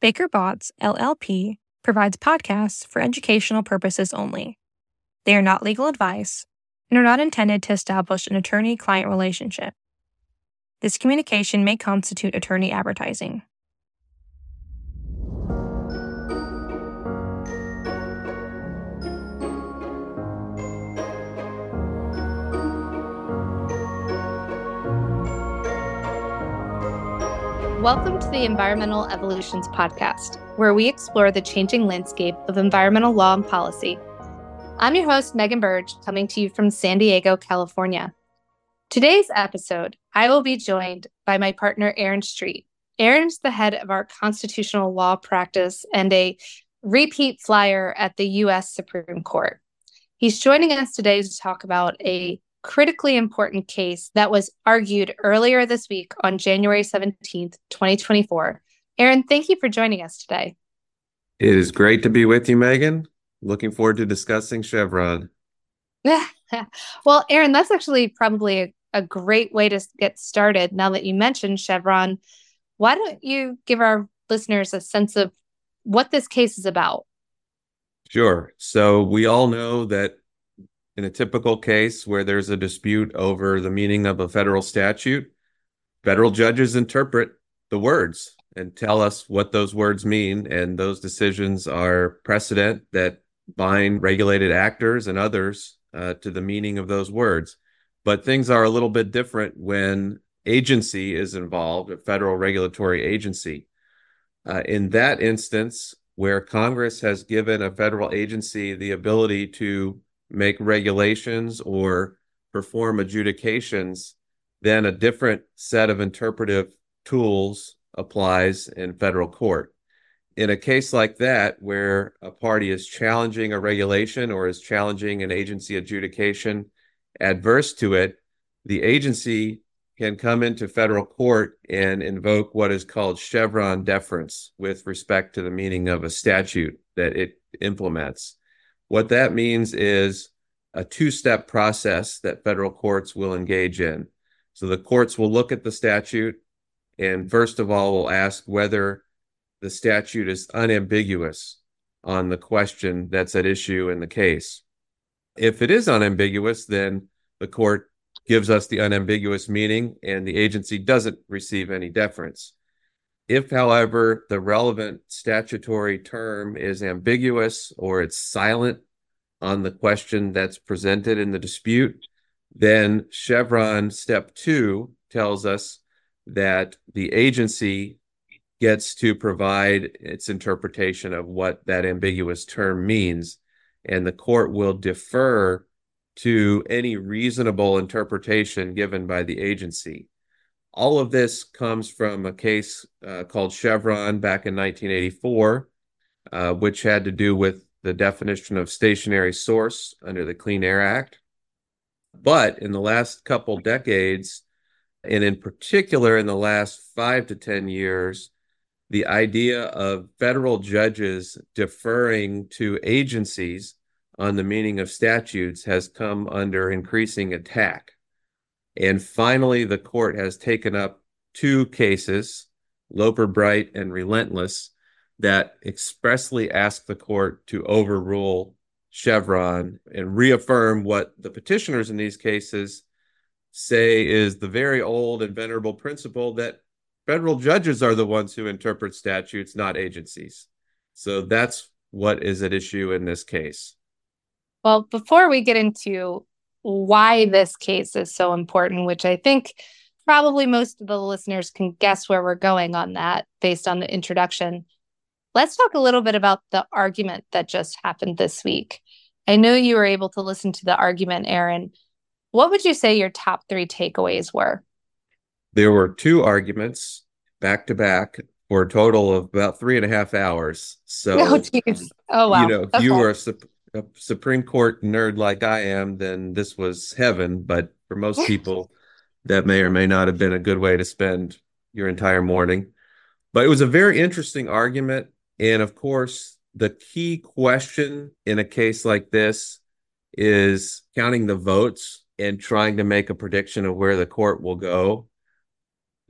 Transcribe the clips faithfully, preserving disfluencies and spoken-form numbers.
Baker Botts, L L P, provides podcasts for educational purposes only. They are not legal advice and are not intended to establish an attorney-client relationship. This communication may constitute attorney advertising. Welcome to the Environmental Evolutions Podcast, where we explore the changing landscape of environmental law and policy. I'm your host, Megan Burge, coming to you from San Diego, California. Today's episode, I will be joined by my partner, Aaron Streett. Aaron's the head of our constitutional law practice and a repeat flyer at the U S Supreme Court. He's joining us today to talk about a critically important case that was argued earlier this week on January seventeenth, twenty twenty-four. Aaron, thank you for joining us today. It is great to be with you, Megan. Looking forward to discussing Chevron. Well, Aaron, that's actually probably a, a great way to get started. Now that you mentioned Chevron, why don't you give our listeners a sense of what this case is about? Sure. So we all know that in a typical case where there's a dispute over the meaning of a federal statute, federal judges interpret the words and tell us what those words mean. And those decisions are precedent that bind regulated actors and others uh, to the meaning of those words. But things are a little bit different when agency is involved, a federal regulatory agency. Uh, in that instance, where Congress has given a federal agency the ability to make regulations or perform adjudications, then a different set of interpretive tools applies in federal court. In a case like that, where a party is challenging a regulation or is challenging an agency adjudication adverse to it, the agency can come into federal court and invoke what is called Chevron deference with respect to the meaning of a statute that it implements. What that means is a two-step process that federal courts will engage in. So the courts will look at the statute and first of all will ask whether the statute is unambiguous on the question that's at issue in the case. If it is unambiguous, then the court gives us the unambiguous meaning and the agency doesn't receive any deference. If, however, the relevant statutory term is ambiguous or it's silent on the question that's presented in the dispute, then Chevron step two tells us that the agency gets to provide its interpretation of what that ambiguous term means, and the court will defer to any reasonable interpretation given by the agency. All of this comes from a case uh, called Chevron back in nineteen eighty-four, uh, which had to do with the definition of stationary source under the Clean Air Act. But in the last couple decades, and in particular in the last five to ten years, the idea of federal judges deferring to agencies on the meaning of statutes has come under increasing attack. And finally, the court has taken up two cases, Loper Bright and Relentless, that expressly ask the court to overrule Chevron and reaffirm what the petitioners in these cases say is the very old and venerable principle that federal judges are the ones who interpret statutes, not agencies. So that's what is at issue in this case. Well, before we get into why this case is so important, which I think probably most of the listeners can guess where we're going on that based on the introduction, let's talk a little bit about the argument that just happened this week. I know you were able to listen to the argument, Aaron. What would you say your top three takeaways were? There were two arguments back to back for a total of about three and a half hours. So, oh, geez. Oh wow. You know, okay. You were a a Supreme Court nerd like I am, then this was heaven. But for most people, that may or may not have been a good way to spend your entire morning. But it was a very interesting argument. And of course, the key question in a case like this is counting the votes and trying to make a prediction of where the court will go.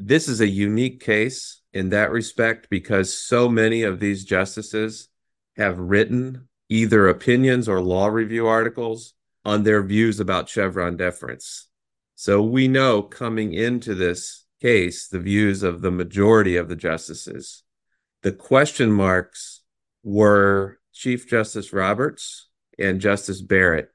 This is a unique case in that respect because so many of these justices have written either opinions or law review articles on their views about Chevron deference. So we know coming into this case, the views of the majority of the justices. The question marks were Chief Justice Roberts and Justice Barrett.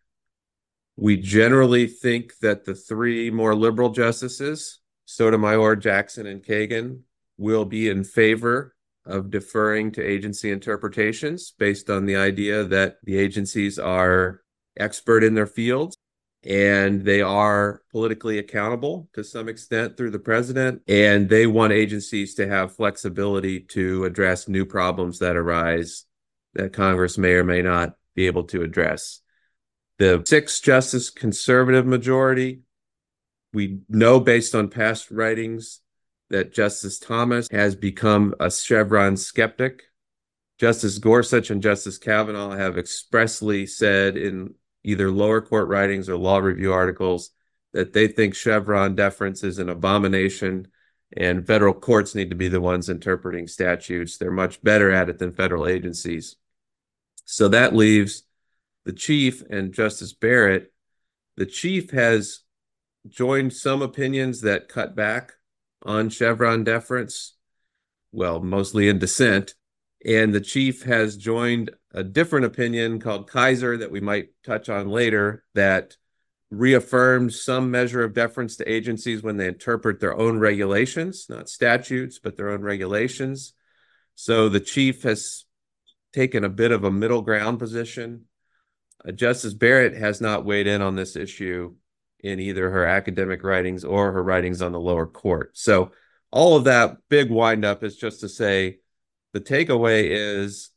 We generally think that the three more liberal justices, Sotomayor, Jackson, and Kagan, will be in favor of deferring to agency interpretations based on the idea that the agencies are expert in their fields and they are politically accountable to some extent through the president, and they want agencies to have flexibility to address new problems that arise that Congress may or may not be able to address. The six-justice conservative majority, we know based on past writings that Justice Thomas has become a Chevron skeptic. Justice Gorsuch and Justice Kavanaugh have expressly said in either lower court writings or law review articles that they think Chevron deference is an abomination and federal courts need to be the ones interpreting statutes. They're much better at it than federal agencies. So that leaves the chief and Justice Barrett. The chief has joined some opinions that cut back on Chevron deference, well, mostly in dissent. And the chief has joined a different opinion called Kaiser that we might touch on later that reaffirms some measure of deference to agencies when they interpret their own regulations, not statutes, but their own regulations. So the chief has taken a bit of a middle ground position. Uh, Justice Barrett has not weighed in on this issue in either her academic writings or her writings on the lower court. So all of that big windup is just to say the takeaway is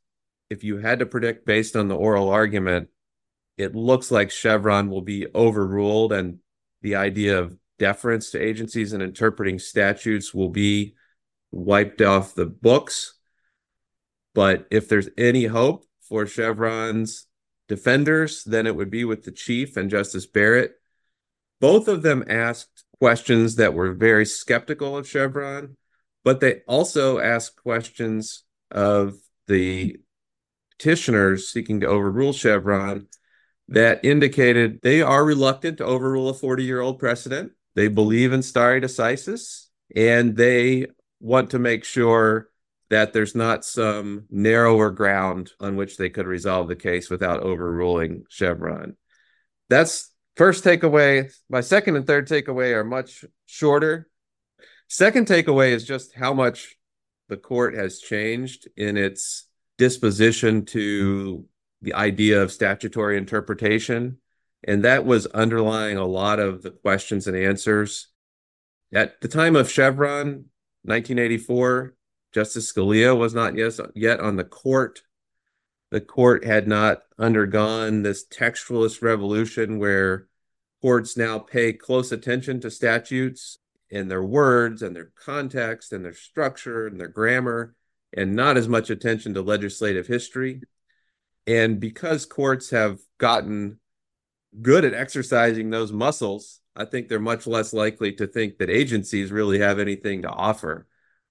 if you had to predict based on the oral argument, it looks like Chevron will be overruled and the idea of deference to agencies and interpreting statutes will be wiped off the books. But if there's any hope for Chevron's defenders, then it would be with the chief and Justice Barrett. Both of them asked questions that were very skeptical of Chevron, but they also asked questions of the petitioners seeking to overrule Chevron that indicated they are reluctant to overrule a forty-year-old precedent. They believe in stare decisis, and they want to make sure that there's not some narrower ground on which they could resolve the case without overruling Chevron. That's first takeaway. My second and third takeaway are much shorter. Second takeaway is just how much the court has changed in its disposition to the idea of statutory interpretation. And that was underlying a lot of the questions and answers. At the time of Chevron, nineteen eighty-four, Justice Scalia was not yet on the court. The court had not undergone this textualist revolution where courts now pay close attention to statutes and their words and their context and their structure and their grammar and not as much attention to legislative history. And because courts have gotten good at exercising those muscles, I think they're much less likely to think that agencies really have anything to offer.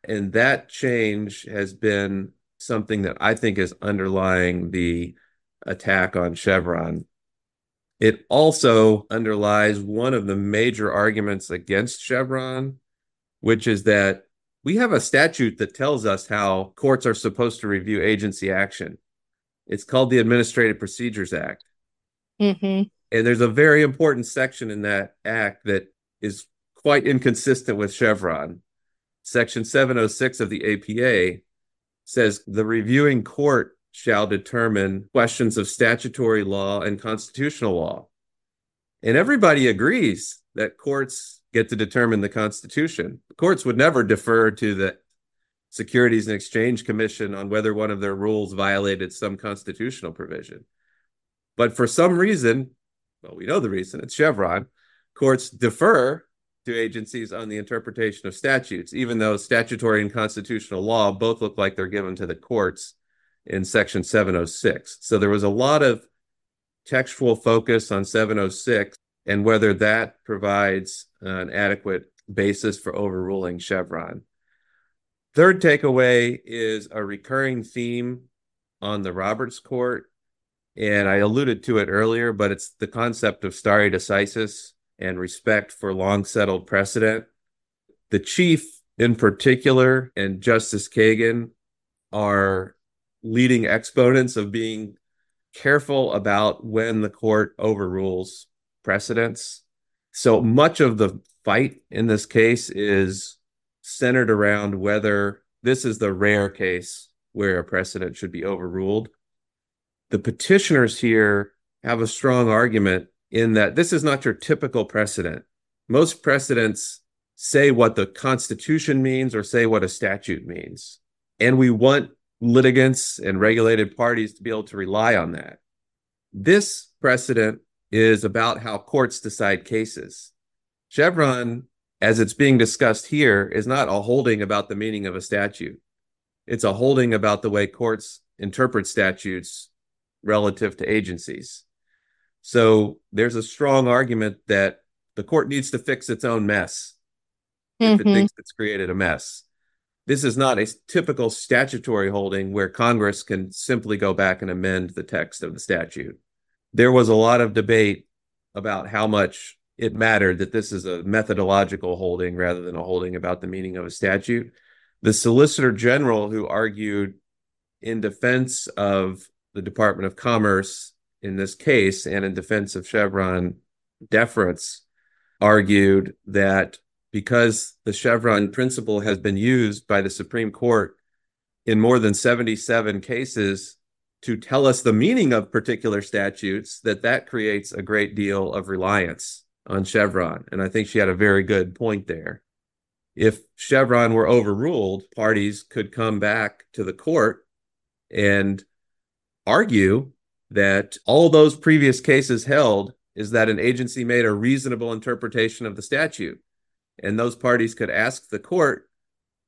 And that change has been something that I think is underlying the attack on Chevron. It also underlies one of the major arguments against Chevron, which is that we have a statute that tells us how courts are supposed to review agency action. It's called the Administrative Procedures Act. Mm-hmm. And there's a very important section in that act that is quite inconsistent with Chevron. Section seven oh six of the A P A says the reviewing court shall determine questions of statutory law and constitutional law. And everybody agrees that courts get to determine the Constitution. Courts would never defer to the Securities and Exchange Commission on whether one of their rules violated some constitutional provision. But for some reason, well, we know the reason, it's Chevron, courts defer to agencies on the interpretation of statutes, even though statutory and constitutional law both look like they're given to the courts in Section seven oh six. So there was a lot of textual focus on seven oh six and whether that provides an adequate basis for overruling Chevron. Third takeaway is a recurring theme on the Roberts court, and I alluded to it earlier, but it's the concept of stare decisis and respect for long-settled precedent. The chief in particular and Justice Kagan are leading exponents of being careful about when the court overrules precedents. So much of the fight in this case is centered around whether this is the rare case where a precedent should be overruled. The petitioners here have a strong argument in that this is not your typical precedent. Most precedents say what the Constitution means or say what a statute means. And we want litigants and regulated parties to be able to rely on that. This precedent is about how courts decide cases. Chevron, as it's being discussed here, is not a holding about the meaning of a statute. It's a holding about the way courts interpret statutes relative to agencies. So there's a strong argument that the court needs to fix its own mess if mm-hmm. it thinks it's created a mess. This is not a typical statutory holding where Congress can simply go back and amend the text of the statute. There was a lot of debate about how much it mattered that this is a methodological holding rather than a holding about the meaning of a statute. The Solicitor General, who argued in defense of the Department of Commerce in this case and in defense of Chevron deference, argued that because the Chevron principle has been used by the Supreme Court in more than seventy-seven cases to tell us the meaning of particular statutes, that that creates a great deal of reliance on Chevron. And I think she had a very good point there. If Chevron were overruled, parties could come back to the court and argue that all those previous cases held is that an agency made a reasonable interpretation of the statute. And those parties could ask the court,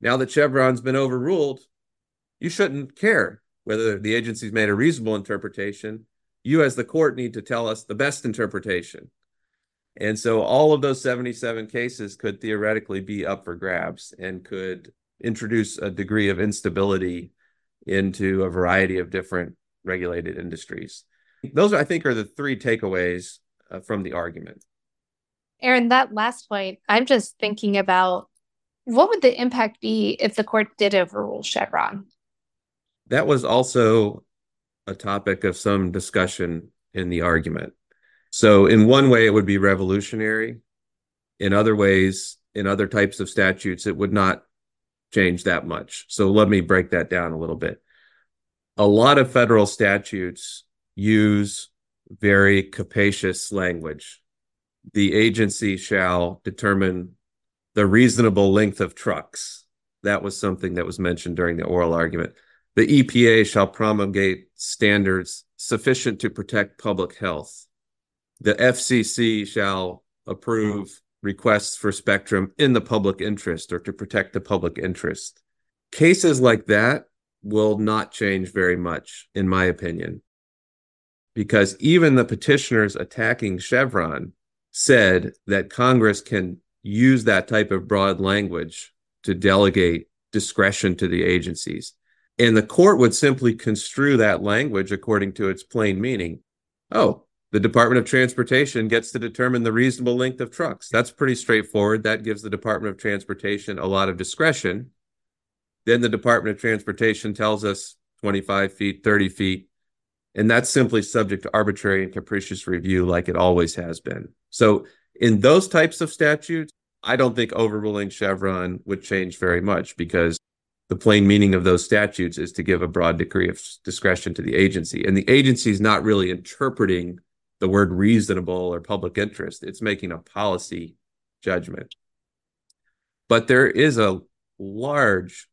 now that Chevron's been overruled, you shouldn't care whether the agency's made a reasonable interpretation. You as the court need to tell us the best interpretation. And so all of those seventy-seven cases could theoretically be up for grabs and could introduce a degree of instability into a variety of different regulated industries. Those, I think, are the three takeaways uh, from the argument. Aaron, that last point, I'm just thinking about what would the impact be if the court did overrule Chevron? That was also a topic of some discussion in the argument. So in one way, it would be revolutionary. In other ways, in other types of statutes, it would not change that much. So let me break that down a little bit. A lot of federal statutes use very capacious language. The agency shall determine the reasonable length of trucks. That was something that was mentioned during the oral argument. The E P A shall promulgate standards sufficient to protect public health. The F C C shall approve requests for spectrum in the public interest or to protect the public interest. Cases like that will not change very much, in my opinion, because even the petitioners attacking Chevron said that Congress can use that type of broad language to delegate discretion to the agencies. And the court would simply construe that language according to its plain meaning. Oh, the Department of Transportation gets to determine the reasonable length of trucks. That's pretty straightforward. That gives the Department of Transportation a lot of discretion. Then the Department of Transportation tells us twenty-five feet, thirty feet, and that's simply subject to arbitrary and capricious review like it always has been. So in those types of statutes, I don't think overruling Chevron would change very much because the plain meaning of those statutes is to give a broad degree of discretion to the agency. And the agency is not really interpreting the word reasonable or public interest. It's making a policy judgment. But there is a large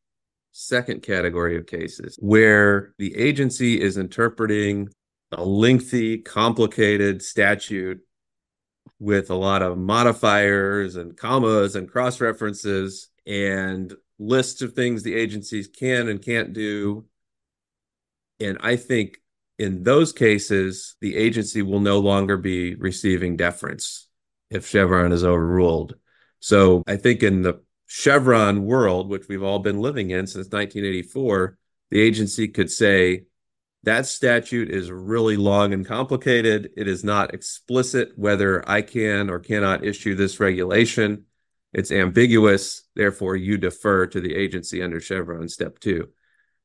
second category of cases where the agency is interpreting a lengthy, complicated statute with a lot of modifiers and commas and cross-references and lists of things the agencies can and can't do. And I think in those cases, the agency will no longer be receiving deference if Chevron is overruled. So I think in the Chevron world, which we've all been living in since nineteen eighty-four, the agency could say, that statute is really long and complicated. It is not explicit whether I can or cannot issue this regulation. It's ambiguous. Therefore, you defer to the agency under Chevron step two.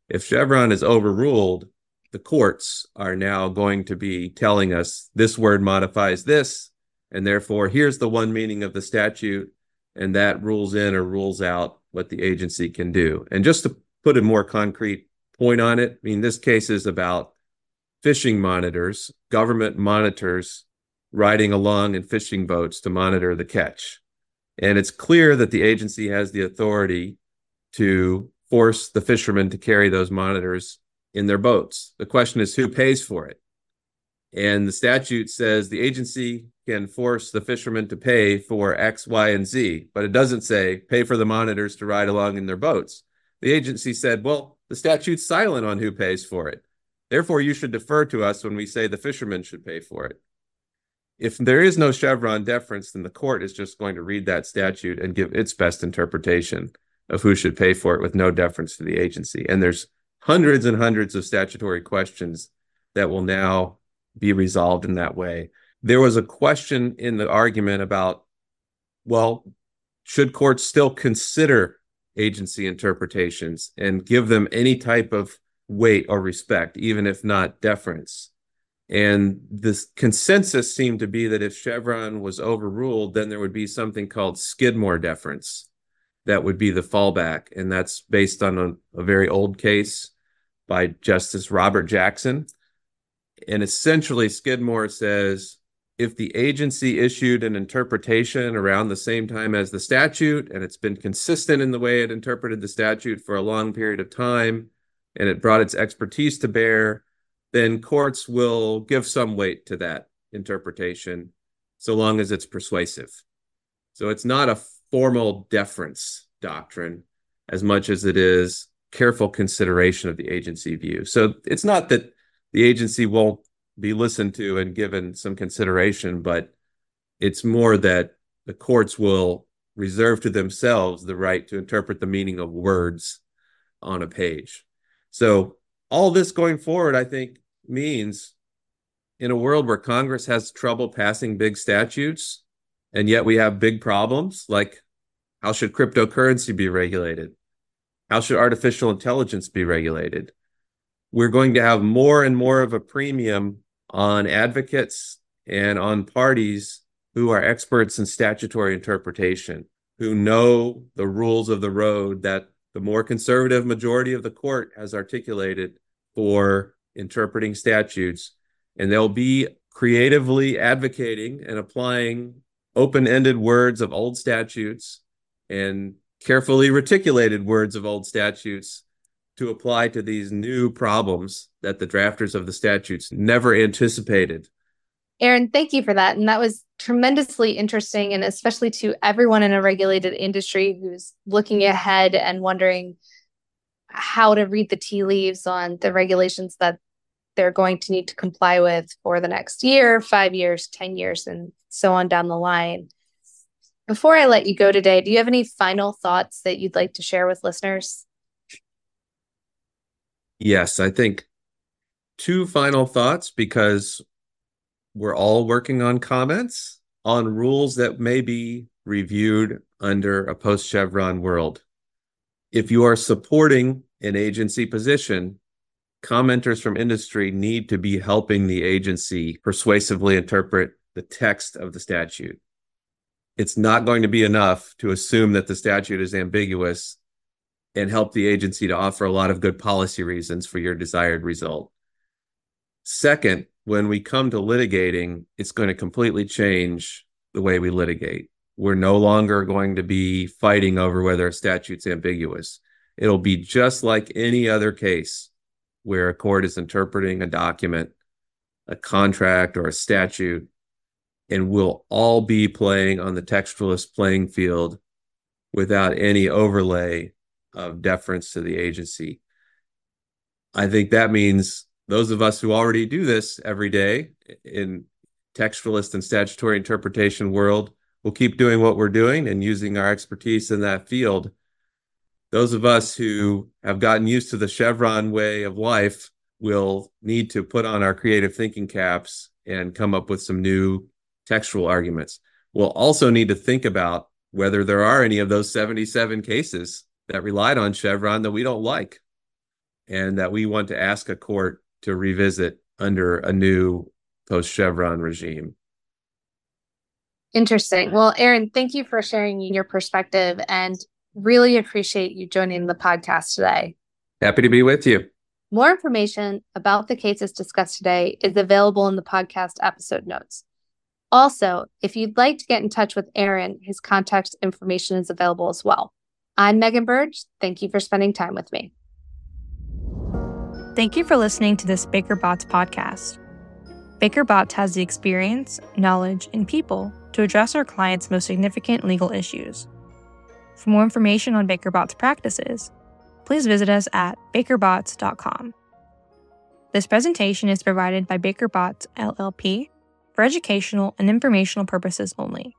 If Chevron is overruled, the courts are now going to be telling us this word modifies this, and therefore here's the one meaning of the statute, and that rules in or rules out what the agency can do. And just to put a more concrete point on it, I mean, this case is about fishing monitors, government monitors riding along in fishing boats to monitor the catch. And it's clear that the agency has the authority to force the fishermen to carry those monitors in their boats. The question is, who pays for it? And the statute says the agency can force the fishermen to pay for X, Y, and Z, but it doesn't say pay for the monitors to ride along in their boats. The agency said, well, the statute's silent on who pays for it. Therefore, you should defer to us when we say the fishermen should pay for it. If there is no Chevron deference, then the court is just going to read that statute and give its best interpretation of who should pay for it with no deference to the agency. And there's hundreds and hundreds of statutory questions that will now be resolved in that way. There was a question in the argument about, well, should courts still consider agency interpretations and give them any type of weight or respect, even if not deference? And this consensus seemed to be that if Chevron was overruled, then there would be something called Skidmore deference. That would be the fallback. And that's based on a, a very old case by Justice Robert Jackson. And essentially, Skidmore says, if the agency issued an interpretation around the same time as the statute, and it's been consistent in the way it interpreted the statute for a long period of time, and it brought its expertise to bear, then courts will give some weight to that interpretation so long as it's persuasive. So it's not a formal deference doctrine as much as it is careful consideration of the agency view. So it's not that the agency won't be listened to and given some consideration, but it's more that the courts will reserve to themselves the right to interpret the meaning of words on a page. So all this going forward, I think, means in a world where Congress has trouble passing big statutes, and yet we have big problems like how should cryptocurrency be regulated? How should artificial intelligence be regulated? We're going to have more and more of a premium on advocates and on parties who are experts in statutory interpretation, who know the rules of the road that the more conservative majority of the court has articulated for interpreting statutes. And they'll be creatively advocating and applying open-ended words of old statutes and carefully reticulated words of old statutes to apply to these new problems that the drafters of the statutes never anticipated. Aaron, thank you for that. And that was tremendously interesting, and especially to everyone in a regulated industry who's looking ahead and wondering how to read the tea leaves on the regulations that they're going to need to comply with for the next year, five years, ten years, and so on down the line. Before I let you go today, do you have any final thoughts that you'd like to share with listeners? Yes, I think two final thoughts, because we're all working on comments on rules that may be reviewed under a post-Chevron world. If you are supporting an agency position, commenters from industry need to be helping the agency persuasively interpret the text of the statute. It's not going to be enough to assume that the statute is ambiguous and help the agency to offer a lot of good policy reasons for your desired result. Second, when we come to litigating, it's going to completely change the way we litigate. We're no longer going to be fighting over whether a statute's ambiguous. It'll be just like any other case where a court is interpreting a document, a contract, or a statute, and we'll all be playing on the textualist playing field without any overlay of deference to the agency. I think that means those of us who already do this every day in textualist and statutory interpretation world we'll keep doing what we're doing and using our expertise in that field. Those of us who have gotten used to the Chevron way of life will need to put on our creative thinking caps and come up with some new textual arguments. We'll also need to think about whether there are any of those seventy-seven cases that relied on Chevron that we don't like and that we want to ask a court to revisit under a new post-Chevron regime. Interesting. Well, Aaron, thank you for sharing your perspective and really appreciate you joining the podcast today. Happy to be with you. More information about the cases discussed today is available in the podcast episode notes. Also, if you'd like to get in touch with Aaron, his contact information is available as well. I'm Megan Burge. Thank you for spending time with me. Thank you for listening to this Baker Botts podcast. Baker Botts has the experience, knowledge, and people to address our clients' most significant legal issues. For more information on Baker Botts practices, please visit us at baker botts dot com. This presentation is provided by Baker Botts, L L P, for educational and informational purposes only.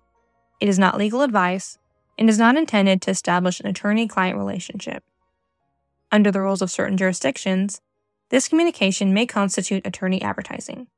It is not legal advice and is not intended to establish an attorney-client relationship. Under the rules of certain jurisdictions, this communication may constitute attorney advertising.